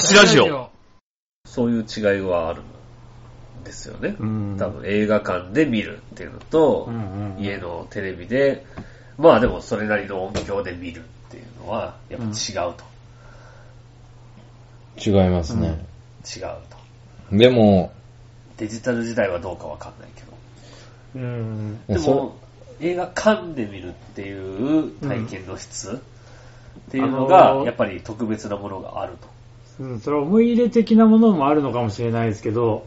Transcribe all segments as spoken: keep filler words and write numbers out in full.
出しラジオ。そういう違いはあるんですよね。うん、多分映画館で見るっていうのと、うんうん、家のテレビで、まあでもそれなりの音響で見るっていうのはやっぱ違うと。うん、違いますね、うん。違うと。でも、デジタル時代はどうかわかんないけど。うん、でも、映画館で見るっていう体験の質、うん、っていうのが、やっぱり特別なものがあると。うん、それは思い入れ的なものもあるのかもしれないですけど、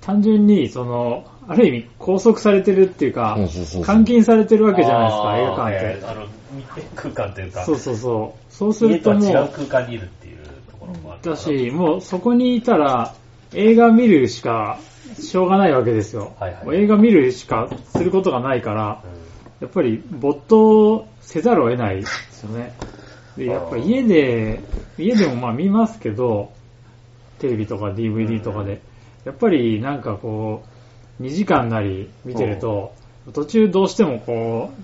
単純に、その、ある意味拘束されてるっていうか、そうそうそうそう、監禁されてるわけじゃないですか、映画館って。あの空間というか。そうそうそう。そうするともう、家とは違う空間にいるっていうところもある。だし、もうそこにいたら、映画見るしかしょうがないわけですよ、はいはいはい、映画見るしかすることがないから、うん、やっぱり没頭せざるを得ないですよね。でやっぱ家で家でもまあ見ますけど、テレビとか ディーブイディー とかで、うん、やっぱりなんかこうにじかんなり見てると、うん、途中どうしてもこう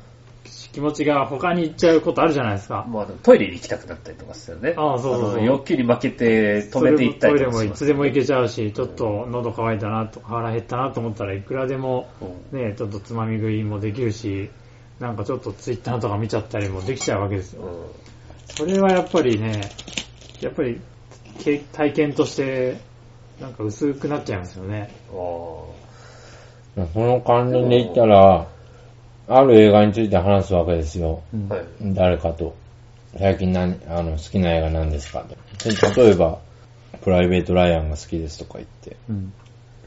気持ちが他に行っちゃうことあるじゃないですか。まあ、トイレに行きたくなったりとかするよね。ああ、そうそうそう、欲求に負けて止めて行ったりとかします、ね、トイレもいつでも行けちゃうし、ちょっと喉乾いたなとか腹減ったなと思ったらいくらでもね、うん、ちょっとつまみ食いもできるし、なんかちょっとツイッターとか見ちゃったりもできちゃうわけですよ、うん、それはやっぱりね、やっぱり体験としてなんか薄くなっちゃいますよね。ああ、この関連で言ったら、ある映画について話すわけですよ。はい、誰かと。最近何、あの、好きな映画なんですかと。例えば、プライベート・ライアンが好きですとか言って、うん、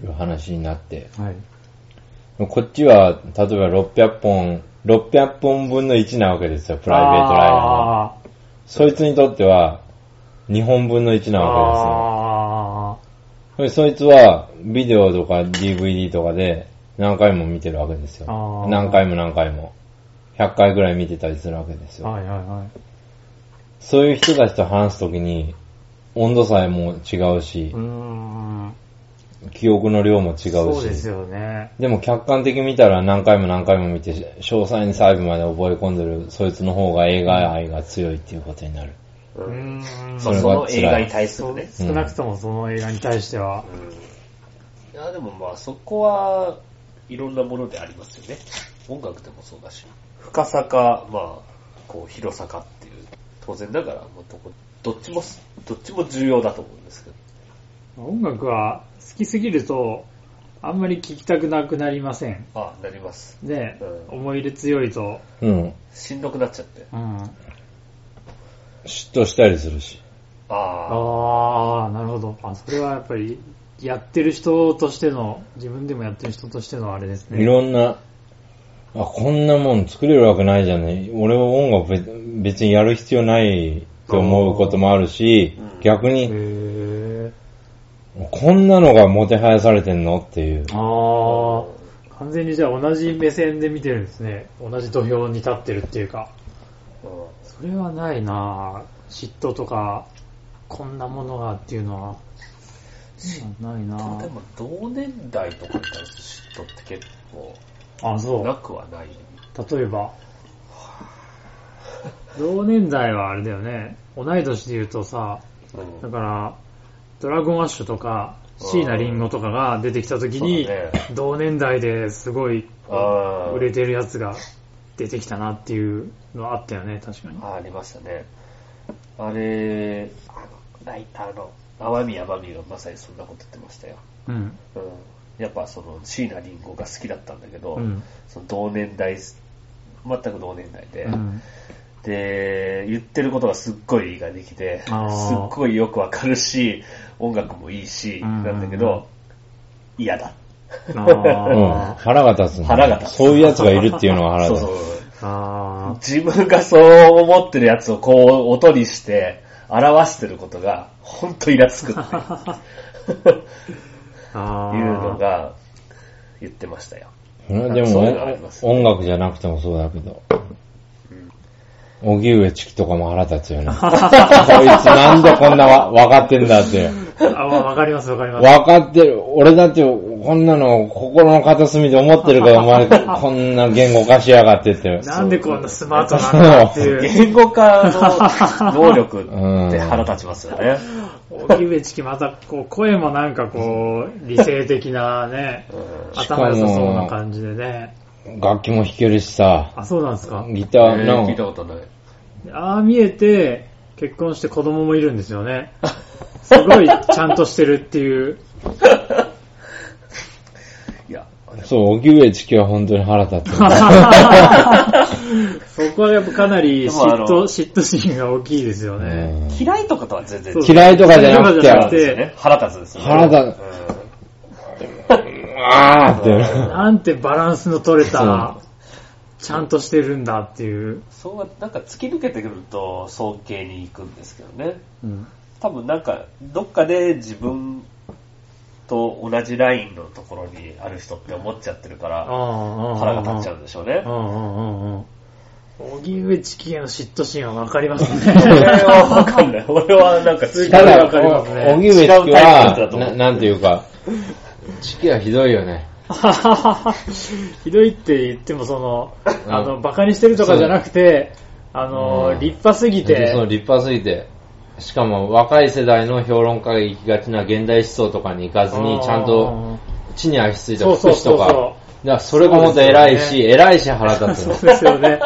いう話になって、はい。こっちは、例えばろっぴゃっぽん、ろっぴゃっぽんぶんのいちなわけですよ、プライベート・ライアンは。そいつにとっては、にほんぶんのいちなわけですよ。そいつは、ビデオとか ディーブイディー とかで、何回も見てるわけですよ。何回も何回も。ひゃっかいぐらい見てたりするわけですよ。はいはいはい。そういう人たちと話すときに、温度差も違うし、うーん、記憶の量も違うし。そうですよね。でも客観的に見たら何回も何回も見て、詳細に細部まで覚え込んでる、そいつの方が映画愛が強いっていうことになる。うーん。それが辛い。その映画に対するね。少なくともその映画に対しては。うん、いや、でもまあそこは、いろんなものでありますよね。音楽でもそうだし、深さか、まあ、こう、広さかっていう、当然だから、どっちも、どっちも重要だと思うんですけど。音楽は好きすぎると、あんまり聴きたくなくなりません。あ、なります。ね、うん、思い入れ強いと、うん、しんどくなっちゃって。うん、嫉妬したりするし。ああ、なるほど。あ、それはやっぱり、やってる人としての、自分でもやってる人としてのあれですね。いろんな、あ、こんなもん作れるわけないじゃない。俺は音楽別にやる必要ないと思うこともあるし、逆に、へ、こんなのがもてはやされてんのっていう。ああ、完全にじゃあ同じ目線で見てるんですね。同じ土俵に立ってるっていうか。それはないなぁ。嫉妬とか、こんなものがっていうのは。ないなぁ。でも同年代とかに対する嫉妬って結構、あ、そう。なくはない。例えば、同年代はあれだよね。同い年で言うとさ、うん、だから、ドラゴンアッシュとか、椎名林檎とかが出てきた時に、ね、同年代ですごい売れてるやつが出てきたなっていうのはあったよね、確かに。あ、ありましたね。あれ、あのライターの、天海天海がまさにそんなこと言ってましたよ。うん。うん、やっぱその椎名林檎が好きだったんだけど、うん、その同年代、全く同年代で、うん、で言ってることがすっごい理解できて、すっごいよくわかるし、音楽もいいし、うん、なんだけど嫌だ。あ、うん、腹が立つ。腹が立つ。そういうやつがいるっていうのは腹が立つ。そうそうそう。あ、自分がそう思ってるやつをこう音にして。表してることが本当イラつくっていうのが言ってましたよ。でも音楽じゃなくてもそうだけど、荻上チキとかも腹立つよね。こいつなんでこんなわかってんだって。あ、わかりますわかります。わかってる。俺だってこんなの心の片隅で思ってるからお前こんな言語化しやがってって。なんでこんなスマートなんだっていう。言語化の能力って腹立ちますよね。荻部知己またこう声もなんかこう理性的なね、うん、頭良さそうな感じでね。楽器も弾けるしさ。あ、そうなんですか。ギターの。聞いたことない。ああ見えて結婚して子供もいるんですよね。すごいちゃんとしてるっていう。いや、そう荻上チキは本当に腹立ってる。そこはやっぱかなり嫉妬嫉妬心が大きいですよね。嫌いとかとは全然嫌いとかじゃなくて、なくてね、腹立つですよね。腹立つ。うん、ああってなんてバランスの取れた。ちゃんとしてるんだっていう。そうはなんか突き抜けてくると尊敬に行くんですけどね。うん、多分なんかどっかで自分と同じラインのところにある人って思っちゃってるから腹が立っちゃうんでしょうね。荻上チキへの嫉妬心は分かりますね。俺は分かんない。俺はなんかすごい分かりますね。荻上チキは な, なんていうかチキはひどいよね。ひどいって言ってもそのあのバカにしてるとかじゃなくて、あの、うん、立派すぎて、そう立派すぎて、しかも若い世代の評論家が行きがちな現代思想とかに行かずにちゃんと地に足ついた福祉とか、そうそうそうそう、だからそれが本当偉いし、ね、偉いし腹立つの。そうですよね。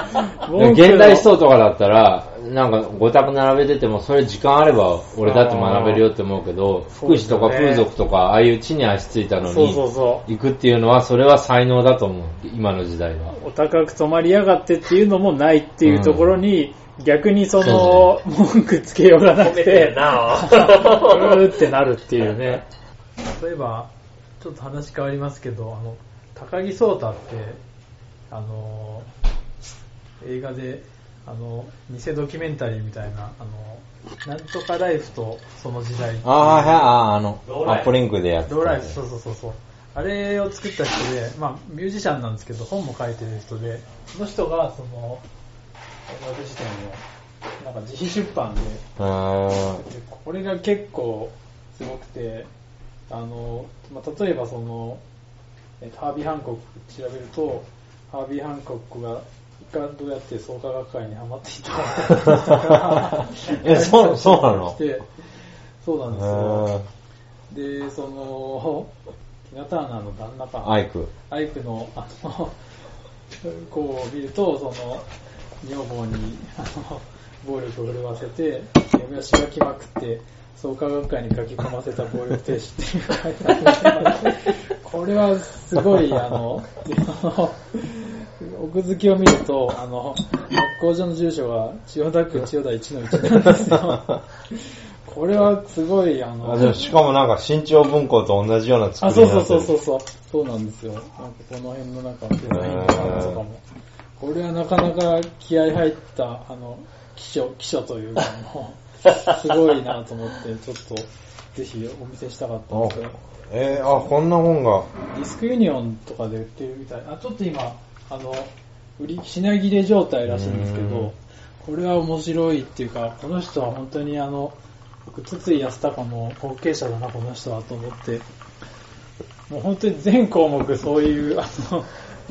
現代思想とかだったら。なんかごたく並べててもそれ時間あれば俺だって学べるよって思うけど、福祉とか風俗とかああいう地に足ついたのに行くっていうのはそれは才能だと思う。今の時代はお高く止まりやがってっていうのもないっていうところに、うん、逆にその文句つけようがなくてなうーってなるっていうね。例えばちょっと話変わりますけど、あの高木聡太ってあの映画であの偽ドキュメンタリーみたいな、あのなんとかライフとその時代、あああのアップリンクでやってたドライフ、そうそうそうそう、あれを作った人で、まあミュージシャンなんですけど本も書いてる人で、その人がその私たちのなんか自費出版で、あこれが結構すごくて、あの、まあ、例えばそのハービー・ハンコック調べるとハービー・ハンコックがどうやって創価学会にハマっていたえ、そう、そうなの？そうなんですよ。で、その、ティナ・ターナーの旦那か、アイク。アイクの、あの、こう見ると、その、女房に、あの、暴力を振るわせて、嫁をしがきまくって、創価学会に書き込ませた暴力停止っていう書いてこれはすごい、あの、奥付きを見ると、あの、発行所の住所は千代田区千代田 いちのいち なんですよ。これはすごい、あの、あでもしかもなんか新潮文庫と同じような作りになってる。あ、そうそうそうそう。そうなんですよ。なんかこの辺のなんかデザインの感じとかも。これはなかなか気合入った、あの、記書、記書というかも、すごいなと思って、ちょっと、ぜひお見せしたかったんですけど。えー、あ、こんな本が。ディスクユニオンとかで売ってるみたい。あ、ちょっと今、あの売り品切れ状態らしいんですけど、これは面白いっていうか、この人は本当にあの僕筒井康隆の後継者だなこの人はと思って、もう本当に全項目そういうあの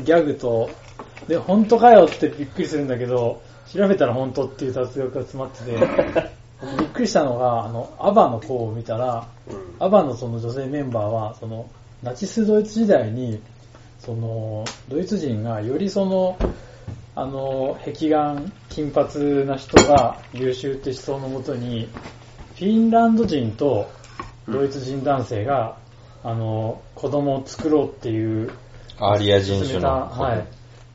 ギャグとで本当かよってびっくりするんだけど、調べたら本当っていう脱力が詰まってて。びっくりしたのがあのアバの方を見たら、アバのその女性メンバーはそのナチスドイツ時代にそのドイツ人がよりそのあの壁眼金髪な人が優秀って思想のもとにフィンランド人とドイツ人男性が、うん、あの子供を作ろうっていうアーリア人種の、はい、っ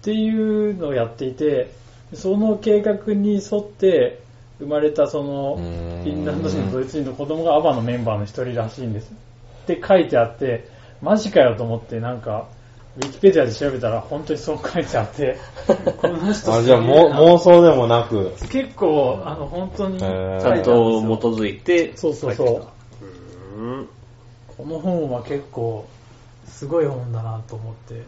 ていうのをやっていて、その計画に沿って生まれたそのフィンランド人とドイツ人の子供がアバのメンバーの一人らしいんですって書いてあって、マジかよと思って、なんかウィキペディアで調べたら本当にそう書いてあって、この人あじゃあ妄想でもなく結構あの本当にちゃんと基づいて、そうそうそう、うん、この本は結構すごい本だなと思って。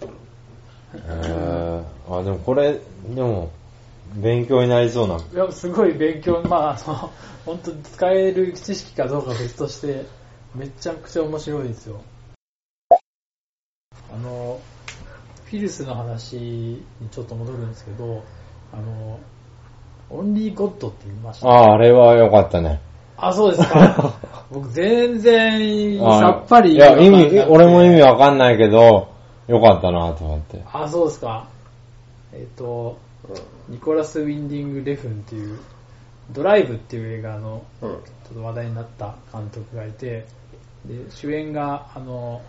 えー、あでもこれでも勉強になりそうな。いやすごい勉強、まああの本当に使える知識かどうか別としてめちゃくちゃ面白いですよ。あの。フィルスの話にちょっと戻るんですけど、あの、オンリーゴッドって言いました。ああ、あれは良かったね。あ、そうですか。僕全然さっぱり。いや、意味、俺も意味わかんないけど、よかったなと思って。あ、そうですか。えっ、ー、と、ニコラス・ウィンディング・レフンっていう、ドライブっていう映画の、うん、ちょっと話題になった監督がいて、で主演が、あの、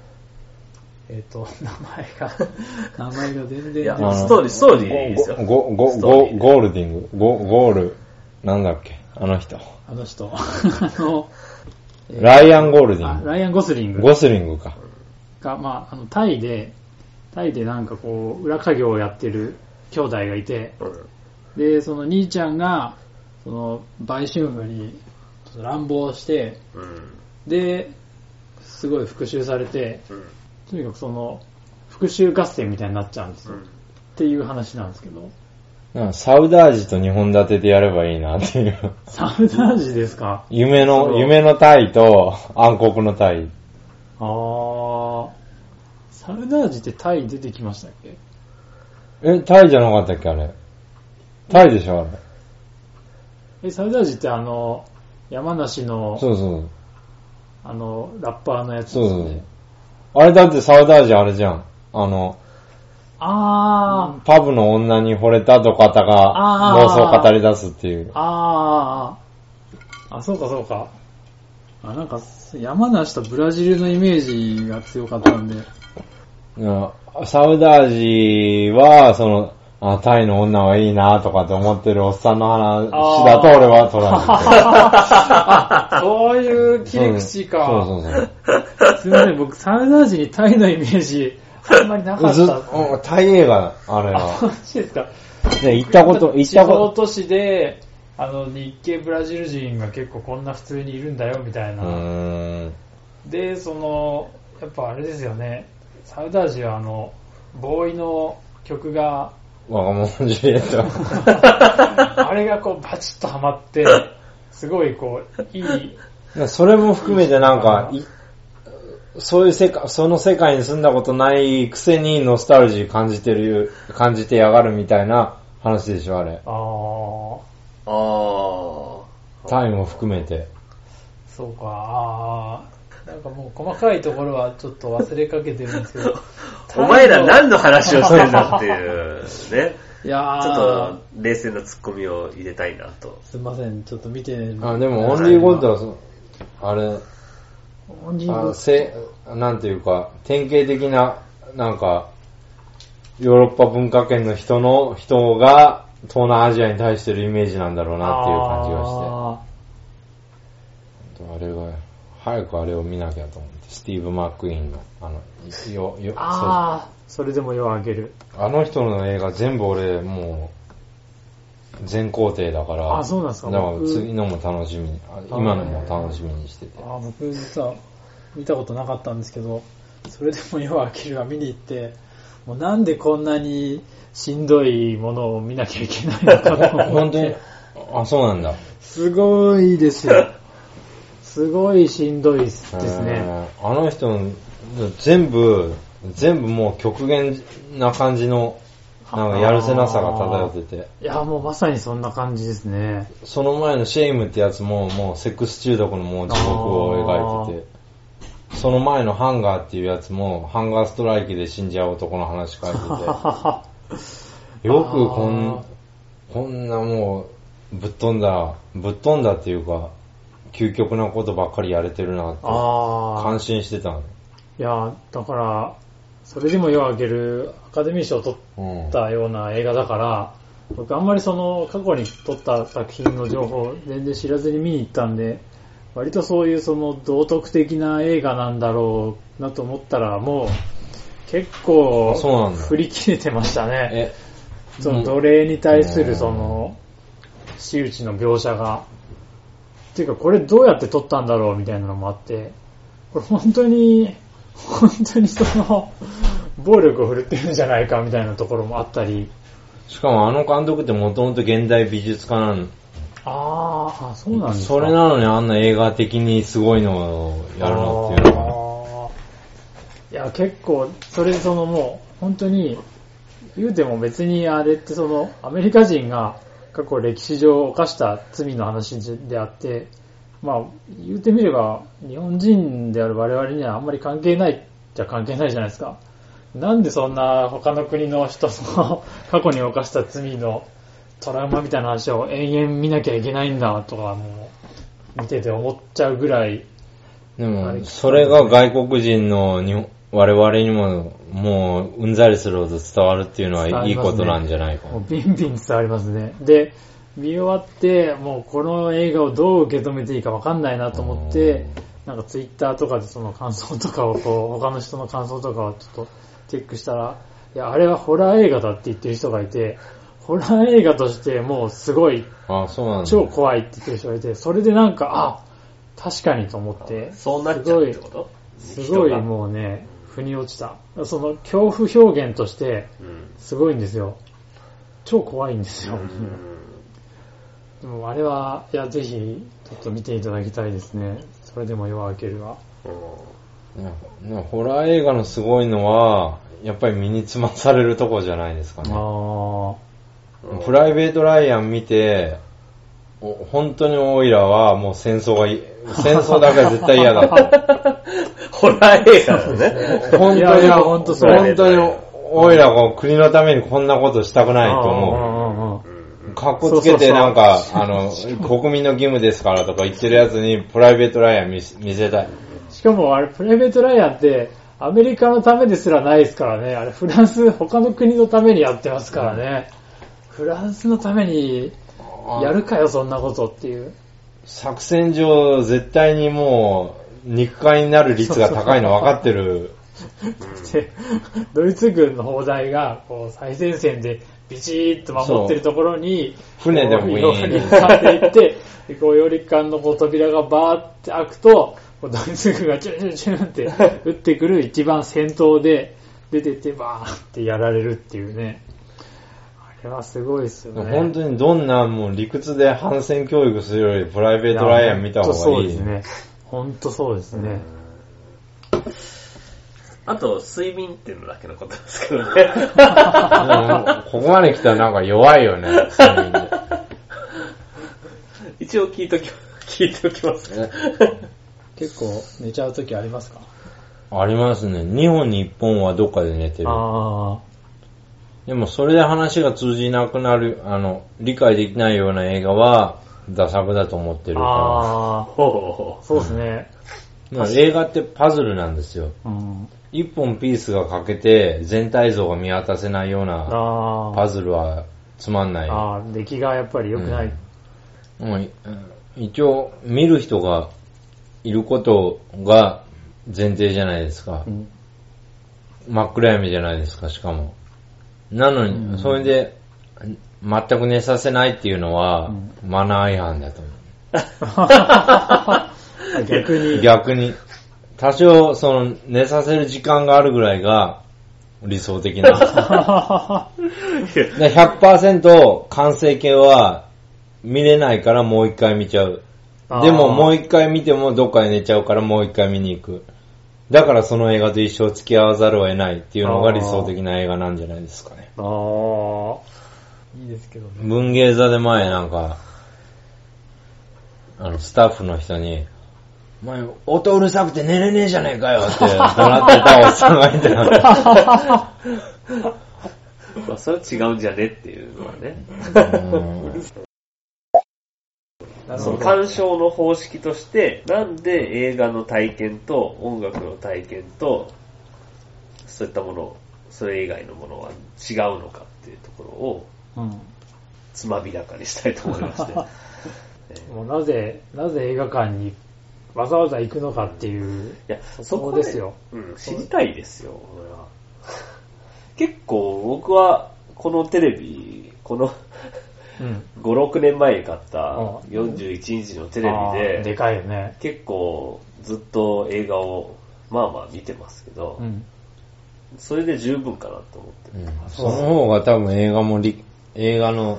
えっ、ー、と、名前が、名前が全然。いや、ストーリー、ストーリーでいいですよ。ゴールディング、ゴール、なんだっけ、あの人。あの人。あの、ライアン・ゴールディング。ライアン・ゴスリング。ゴスリングか。が、まあ、あの、タイで、タイでなんかこう、裏稼業をやってる兄弟がいて、で、その兄ちゃんが、その、売春婦に乱暴して、で、すごい復讐されて、とにかくその、復讐合戦みたいになっちゃうんですよ。っていう話なんですけど。なんかサウダージとにほん立てでやればいいなっていう。サウダージですか？夢の、夢のタイと暗黒のタイ。あー。サウダージってタイ出てきましたっけ？え、タイじゃなかったっけあれ。タイでしょあれ。え、サウダージってあの、山梨の、そうそう。あの、ラッパーのやつですね。そうそうそう。あれだってサウダージあれじゃん。あの、あパブの女に惚れたとかたが妄想を語り出すっていう。ああ。あ、そうかそうか。あ、なんか、山梨とブラジルのイメージが強かったんで。サウダージは、その、あ、タイの女はいいなとかって思ってるおっさんの話だと俺は捉えてる。そういう切り口か。そうそうそう。すみません、僕サウダージにタイのイメージ、あんまりなかった、ね。タイ映画、あれは。マジですか。で、行ったこと、行ったこと。地方都市で、あの、日系ブラジル人が結構こんな普通にいるんだよ、みたいな。うーんで、その、やっぱあれですよね。サウダージはあの、ボーイの曲が、若者ジュリエット。あれがこう、バチッとハマって、すごいこう、いい。それも含めてなんか、いそういう世界、その世界に住んだことないくせにノスタルジー感じてる、感じてやがるみたいな話でしょ、あれ。ああ。ああ。タイも含めて。そうか、ああ。なんかもう細かいところはちょっと忘れかけてるんですけど。お前ら何の話をしてるんだっていうね。いやー。ちょっと冷静なツッコミを入れたいなと。すいません、ちょっと見てる。あ、でもオンリーゴッドは、あれ、あせなんていうか典型的ななんかヨーロッパ文化圏の人の人が東南アジアに対してるイメージなんだろうなっていう感じがして、 あ, あれが早くあれを見なきゃと思ってスティーブ・マックイーンのあのよよあ そ, それでもよあげるあの人の映画全部俺もう全工程だからあそうなんですかだから次のも楽しみに今のも楽しみにしててあ僕実は見たことなかったんですけどそれでも夜明けるは見に行ってもうなんでこんなにしんどいものを見なきゃいけないのかと思って本当にあそうなんだすごいですよすごいしんどいですねあの人の全部全部もう極限な感じのなんかやるせなさが漂ってて。いや、もうまさにそんな感じですね。その前のシェイムってやつも、もうセックス中毒のもう地獄を描いてて、その前のハンガーっていうやつも、ハンガーストライキで死んじゃう男の話書いてて、よくこん、こんなもう、ぶっ飛んだ、ぶっ飛んだっていうか、究極なことばっかりやれてるなって、感心してたの。いや、だから、それでも夜明けるアカデミー賞を取ったような映画だから、うん、僕あんまりその過去に取った作品の情報全然知らずに見に行ったんで、割とそういうその道徳的な映画なんだろうなと思ったらもう結構振り切れてましたね。その奴隷に対するその仕打ちの描写が、っていうかこれどうやって撮ったんだろうみたいなのもあって、これ本当に本当にその暴力を振るってるんじゃないかみたいなところもあったりしかもあの監督ってもともと現代美術家なのああそうなんですかそれなのにあんな映画的にすごいのをやるのっていうのがいや結構それそのもう本当に言うても別にあれってそのアメリカ人が過去歴史上犯した罪の話であってまあ、言うてみれば、日本人である我々にはあんまり関係ないじゃ関係ないじゃないですか。なんでそんな他の国の人の過去に犯した罪のトラウマみたいな話を延々見なきゃいけないんだとか、もう、見てて思っちゃうぐらい。でも、それが外国人の日本、我々にももううんざりするほど伝わるっていうのはいいことなんじゃないか、ね、もうビンビン伝わりますね。で、見終わってもうこの映画をどう受け止めていいか分かんないなと思って、なんかツイッターとかでその感想とかをこう他の人の感想とかをちょっとチェックしたら、いやあれはホラー映画だって言ってる人がいて、ホラー映画としてもうすごい、ああ、そうなんだ、超怖いって言ってる人がいて、それでなんか、あ、確かにと思って、そうなっちゃうってこと、すごいもうね、腑に落ちた。その恐怖表現としてすごいんですよ、うん、超怖いんですよ、うん、でもあれは、いや、ぜひちょっと見ていただきたいですね。それでも夜は明けるわ、うん、ね、ホラー映画のすごいのはやっぱり身につまされるとこじゃないですかね。あ、プライベート・ライアン見て本当にオイラはもう戦争が戦争だから絶対嫌だった。ホラー映画だね。本当に、いやいや、本当そう。本当にオイラが国のためにこんなことしたくないと思う。かっこつけてなんか、そうそうそう、あの国民の義務ですからとか言ってるやつにプライベート・ライアン見せたい。しかもあれプライベート・ライアンってアメリカのためですらないですからね。あれフランス、他の国のためにやってますからね。うん、フランスのために。やるかよそんなことっていう。作戦上絶対にもう肉塊になる率が高いの分かってる。で、ドイツ軍の砲台がこう最前線でビチーッと守ってるところに船でもいい。こう揚陸艦のこう扉がバーって開くと、ドイツ軍がチュンチュンチュンって撃ってくる一番先頭で出てってバーってやられるっていうね。いや、すごいですよね。本当にどんなもう理屈で反戦教育するよりプライベート・ライアン見た方がいい。いや、ね、本当そうですね。本当そうですね。あと、睡眠っていうのだけのことですけどね。ここまで来たらなんか弱いよね、睡眠で。一応聞いとき、聞いておきますね。結構寝ちゃうときありますか？ありますね。にほんにいっぽんはどっかで寝てる。あ、でもそれで話が通じなくなる、あの、理解できないような映画は、ダサくだと思ってるから。ああ、そうですね。映画ってパズルなんですよ。うん、一本ピースが欠けて、全体像が見渡せないようなパズルはつまんない。ああ、出来がやっぱり良くない。うん、もう一応、見る人がいることが前提じゃないですか。うん、真っ暗闇じゃないですか、しかも。なのに、うん、それで、全く寝させないっていうのは、うん、マナー違反だと思う。逆に。逆に。多少、その、寝させる時間があるぐらいが、理想的な。ひゃくパーセント 完成形は、見れないからもう一回見ちゃう。でももう一回見てもどっかで寝ちゃうからもう一回見に行く。だからその映画と一生付き合わざるを得ないっていうのが理想的な映画なんじゃないですかね。ああ、いいですけどね。文芸座で前なんか、あのスタッフの人に、お前音うるさくて寝れねえじゃねえかよって笑ってたおっさんがいてまあそれは違うんじゃねっていうのはね。うるさい。その鑑賞の方式として、なんで映画の体験と音楽の体験と、そういったもの、それ以外のものは違うのかっていうところを、つまびらかにしたいと思いまして。もうなぜ、なぜ映画館にわざわざ行くのかっていう、いや、そこですよ。うん、知りたいですよ、俺は。結構僕は、このテレビ、この、うん、ご、ろくねんまえに買ったよんじゅういちインチのテレビで、でかいよね。結構ずっと映画をまあまあ見てますけど、うん、それで十分かなと思ってる、うん、その方が多分映画もり映画の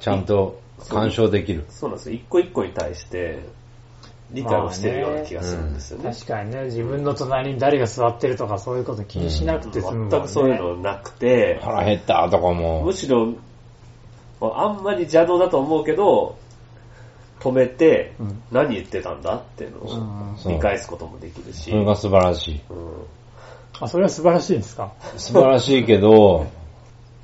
ちゃんと鑑賞できる。そうなんですよ。一個一個に対して理解をしてるような気がするんですよね。まあね、うん、確かにね、自分の隣に誰が座ってるとかそういうこと気にしなくて済むもんね。全くそういうのなくて、腹減ったとかもむしろあんまり邪道だと思うけど、止めて、うん、何言ってたんだっていうのを見返すこともできるし。それが素晴らしい、うん。あ、それは素晴らしいんですか？素晴らしいけど、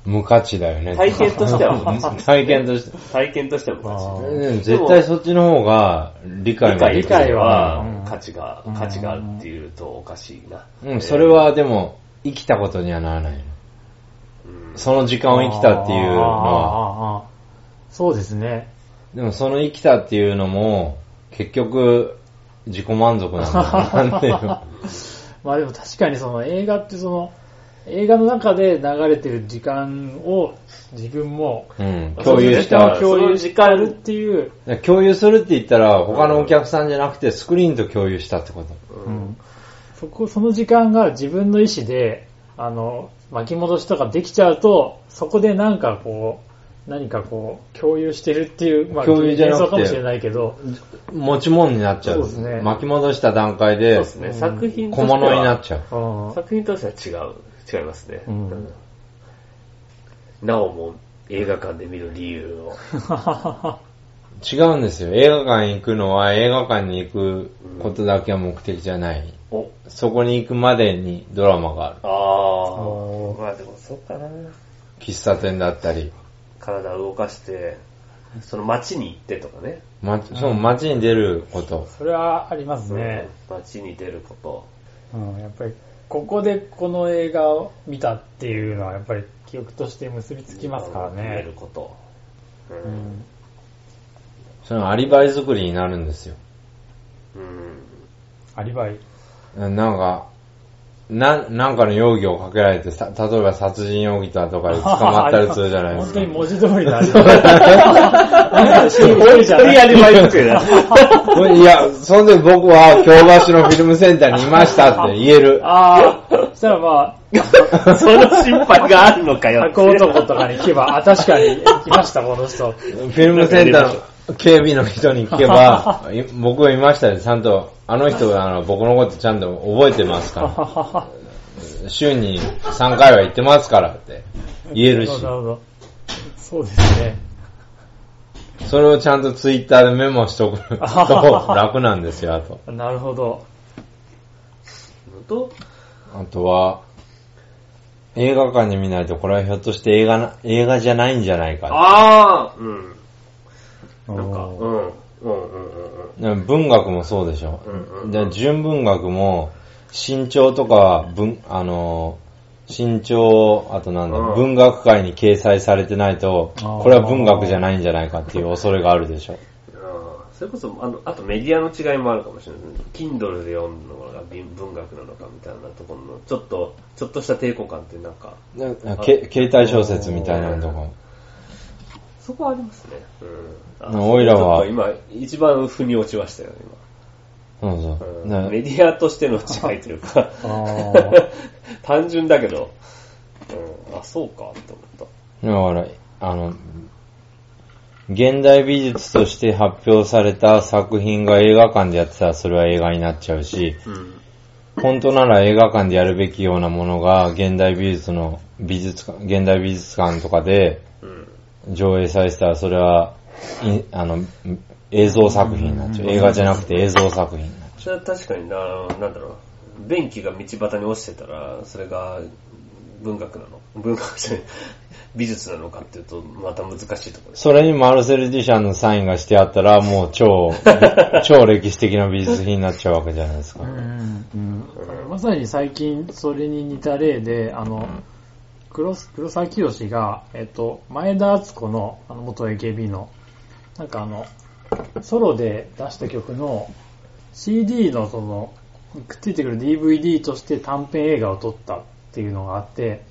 無価値だよね。体験としては無価値、ね。体験として。体験としては無価値、ね。絶対そっちの方が理解ができる。理解は価値が、うん、価値があるっていうとおかしいな。うん、えー、それはでも、生きたことにはならない。うん、その時間を生きたっていうのは。ああ、そうですね。でもその生きたっていうのも、結局、自己満足なんだなっていう。まあでも確かにその映画ってその、映画の中で流れてる時間を自分も、うん、共有した。共有したるっていう。共有するって言ったら、他のお客さんじゃなくてスクリーンと共有したってこと。うん、そこ、その時間が自分の意思で、あの、巻き戻しとかできちゃうと、そこでなんかこう、何かこう共有してるっていう、まあ、共有じゃなくてかもしれないけど持ち物になっちゃう。そうですね、巻き戻した段階で、そうですね、作品としては小物になっちゃう。作品としては違う違いますね、うんうん、なおも映画館で見る理由を違うんですよ。映画館に行くのは映画館に行くことだけは目的じゃない、うん、そこに行くまでにドラマがある。ああ、まあでもそうかな。喫茶店だったり体を動かして、その街に行ってとかね。ま、その街に出ること、うん。それはありますね。街に出ること。うん、やっぱり、ここでこの映画を見たっていうのは、やっぱり記憶として結びつきますからね。出ること。うん。うん、そのアリバイ作りになるんですよ。うん。アリバイ。なんか、な、なんかの容疑をかけられて、さ、例えば殺人容疑だとかで捕まったりするじゃないですか。本当に文字通りだ。本当にアリバイ作りだ。いや、そんで僕は京橋のフィルムセンターにいましたって言える。ああ、そしたらまあ、その心配があるのかよ。箱男とかに聞けば、あ、確かに来ました、この人。フィルムセンターの警備の人に聞けば、僕はいましたね、ちゃんと。あの人があの僕のことちゃんと覚えてますから。週にさんかいは行ってますからって言えるし。なるほど。そうですね。それをちゃんとツイッターでメモしとくと楽なんですよ、あと。なるほど。あとは、映画館に見ないとこれはひょっとして映画な、映画じゃないんじゃないか。ああ、うん。なんか、うん。うんうんうん、文学もそうでしょ、うんうん、で純文学も新潮とか文あの新潮あとなんだ、うん、文学界に掲載されてないとこれは文学じゃないんじゃないかっていう恐れがあるでしょ。あ、それこそ あ, のあとメディアの違いもあるかもしれない。 Kindle で読むのが文学なのかみたいなところのちょっとちょっとした抵抗感ってなんかけ携帯小説みたいなのとかそこはありますね。うん。オイラは。今、一番腑に落ちましたよ、今。そうそう。うん、ね、メディアとしての違いというか、単純だけど、うん、あ、そうか、って思った。だから、あの、現代美術として発表された作品が映画館でやってたらそれは映画になっちゃうし、うん、本当なら映画館でやるべきようなものが現代美術の美術館、現代美術館とかで、うん上映されてたらそれはあの映像作品になっちゃう。映画じゃなくて映像作品になっちゃう。確かにな、なんだろう、便器が道端に落ちてたらそれが文学なの、文学じゃない美術なのかっていうとまた難しいところです。それにマルセル・デュシャンのサインがしてあったらもう超超歴史的な美術品になっちゃうわけじゃないですか。うん、うん、まさに最近それに似た例であの。うん黒, 黒沢清が、えっと、前田敦子の、あの、元 エーケービー の、なんかあの、ソロで出した曲の シーディー のその、くっついてくる ディーブイディー として短編映画を撮ったっていうのがあって、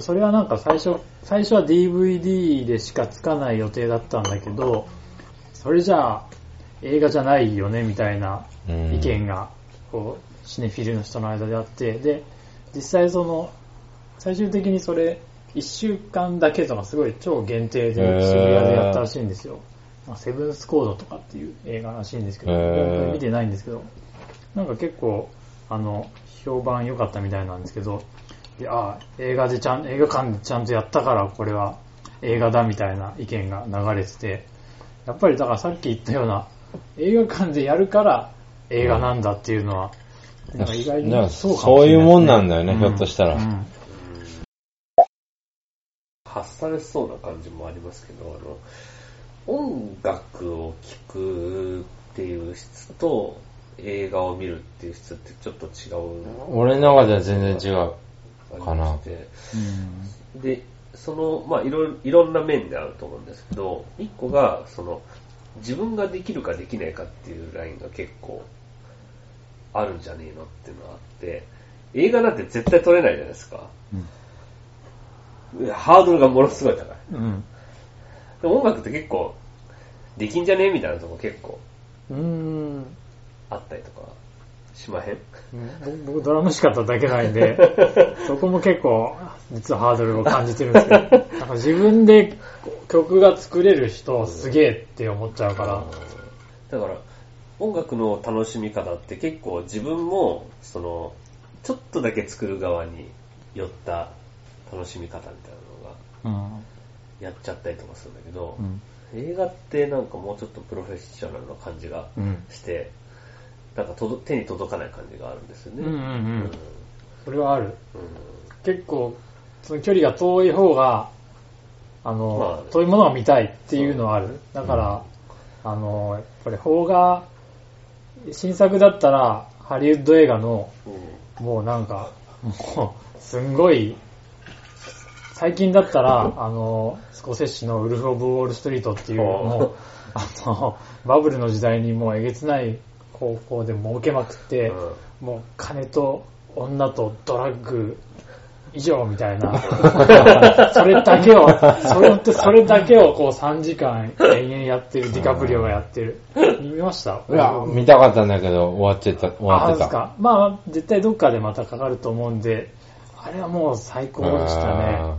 それはなんか最初、最初は ディーブイディー でしかつかない予定だったんだけど、それじゃあ映画じゃないよねみたいな意見が、こう、シネフィルの人の間であって、で、実際その、最終的にそれいっしゅうかんだけとかすごい超限定で渋谷でやったらしいんですよ、えー、セブンスコードとかっていう映画らしいんですけど、えー、見てないんですけどなんか結構あの評判良かったみたいなんですけど、いや映画でちゃん映画館でちゃんとやったからこれは映画だみたいな意見が流れてて、やっぱりだからさっき言ったような映画館でやるから映画なんだっていうのは、うん、なんか意外にそうかもしれないですね。そういうもんなんだよね、うん、ひょっとしたら、うんうん、発されそうな感じもありますけど、あの音楽を聴くっていう質と映画を見るっていう質ってちょっと違う。俺の中では全然違うかな。で、その、まあいろ、いろんな面であると思うんですけど、一個が、その、自分ができるかできないかっていうラインが結構あるんじゃねえのっていうのがあって、映画なんて絶対撮れないじゃないですか。うん、ハードルがものすごい高い。うん、でも音楽って結構、できんじゃねえみたいなとこ結構、うーんあったりとかしまへん？僕ドラムしかやっただけないんでそこも結構実はハードルを感じてるんですけど、なんか自分で曲が作れる人すげえって思っちゃうから、うん、だから音楽の楽しみ方って結構自分もそのちょっとだけ作る側に寄った楽しみ方みたいなのがやっちゃったりとかするんだけど、うん、映画ってなんかもうちょっとプロフェッショナルな感じがして、うんなんか手に届かない感じがあるんですよね。うんうんうん。うん、それはある。うん、結構その距離が遠い方があの、まあ、遠いものが見たいっていうのはある。だから、うん、あのやっぱり邦画新作だったらハリウッド映画の、うん、もうなんかもうすんごい最近だったらあのスコセッシのウルフ・オブ・ウォール・ストリートっていうのをあのバブルの時代にもうえげつない高校で儲けまくって、うん、もう金と女とドラッグ以上みたいなそれだけをそれってそれだけをこうさんじかん延々やってるディカプリオがやってる、うん、見ました？いや見たかったんだけど終わってた終わってた。あ、ですか。まあ絶対どっかでまたかかると思うんで、あれはもう最高でしたね。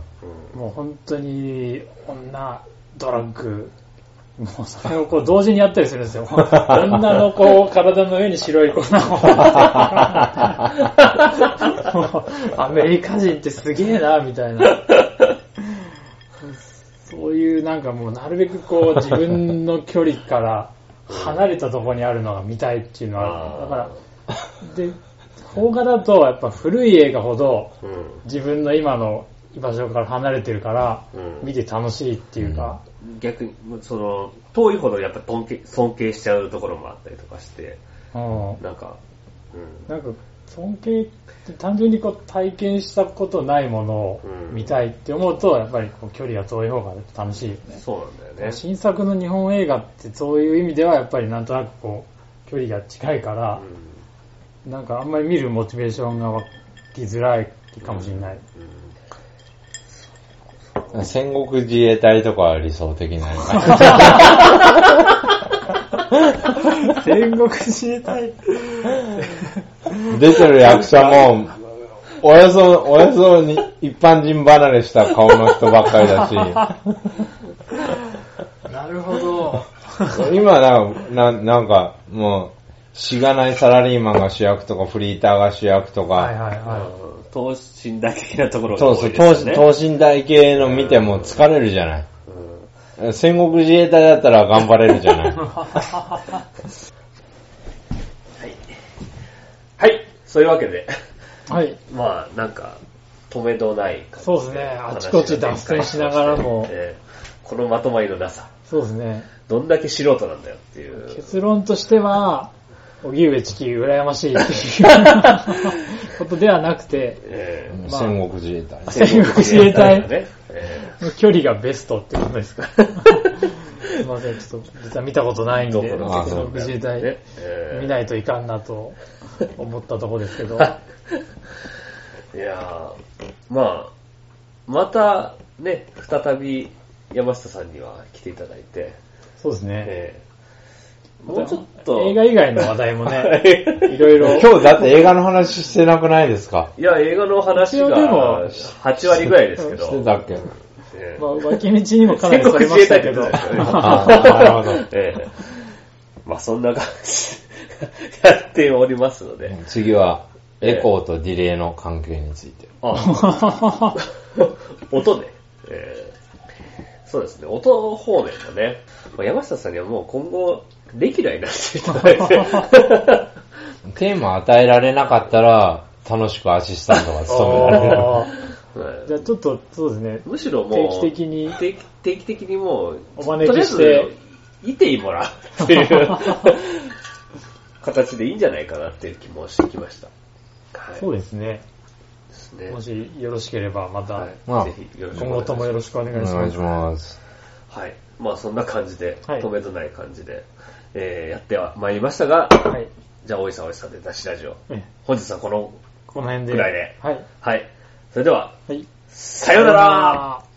もう本当に女ドラッグもうそれをこう同時にやったりするんですよ。女のこう体の上に白い粉をアメリカ人ってすげえなみたいな、そういうなんかもうなるべくこう自分の距離から離れたところにあるのが見たいっていうのはある。だからで邦画だとやっぱ古い映画ほど自分の今の場所から離れてるから見て楽しいっていうか、うん、逆にその遠いほどやっぱ尊敬、尊敬しちゃうところもあったりとかして、うん、なんか、うん、なんか尊敬って単純にこう体験したことないものを見たいって思うとやっぱりこう距離が遠い方が楽しいよね。そうなんだよね。新作の日本映画ってそういう意味ではやっぱりなんとなくこう距離が近いから、うん、なんかあんまり見るモチベーションが湧きづらいかもしれない、うんうん。戦国自衛隊とかは理想的な戦国自衛隊出てる役者もおよそおよそに一般人離れした顔の人ばっかりだしなるほど今なんか な, なんかもうしがないサラリーマンが主役とかフリーターが主役とか、はいはいはい、等身大的なところが多いですよね。そうそう、等身大系の見ても疲れるじゃない、うんうん、戦国自衛隊だったら頑張れるじゃないはい、はい、そういうわけで、はい、まあなんか止めどない感じで、そうですね、あちこち脱線しながらも、えー、このまとまりのなさ、そうですね、どんだけ素人なんだよっていう。結論としては荻上チキ羨ましいっていうことではなくて、えーまあ、戦国自衛隊戦国自衛隊の距離がベストってことですかすいません、ちょっと実は見たことないんで戦国自衛隊見ないといかんなと思ったところですけどいやまあまたね再び山下さんには来ていただいて、そうですね、えーもうちょっと映画以外の話題もねいろいろ。今日だって映画の話してなくないですか。いや映画の話がはちわりぐらいですけどしてたっけ、えーまあ、脇道にもかなりされましたけどあなるほど、えー、まあそんな感じでやっておりますので、次はエコーとディレイの関係について、えー、あ音ね、えーそうですね、音方面もね、山下さんにはもう今後レギュラーになっていただいてテーマ与えられなかったら楽しくアシスタントが務められるじゃあちょっとそうですね、むしろもう定期的に定期、定期的にもうお招きしていてもらうっていう形でいいんじゃないかなっていう気もしてきました。はい、そうですね。ですね。もしよろしければまた、はい、まあ、ぜひ今後ともよろしくお願いします。お願いします。はい。まあそんな感じで、はい、止めどない感じで、えー、やってはまいりましたが、はい、じゃあ大井さん大井さんで出しラジオ、はい、本日はこのこの辺でぐらいで、はい、はい、それでは、はい、さようなら。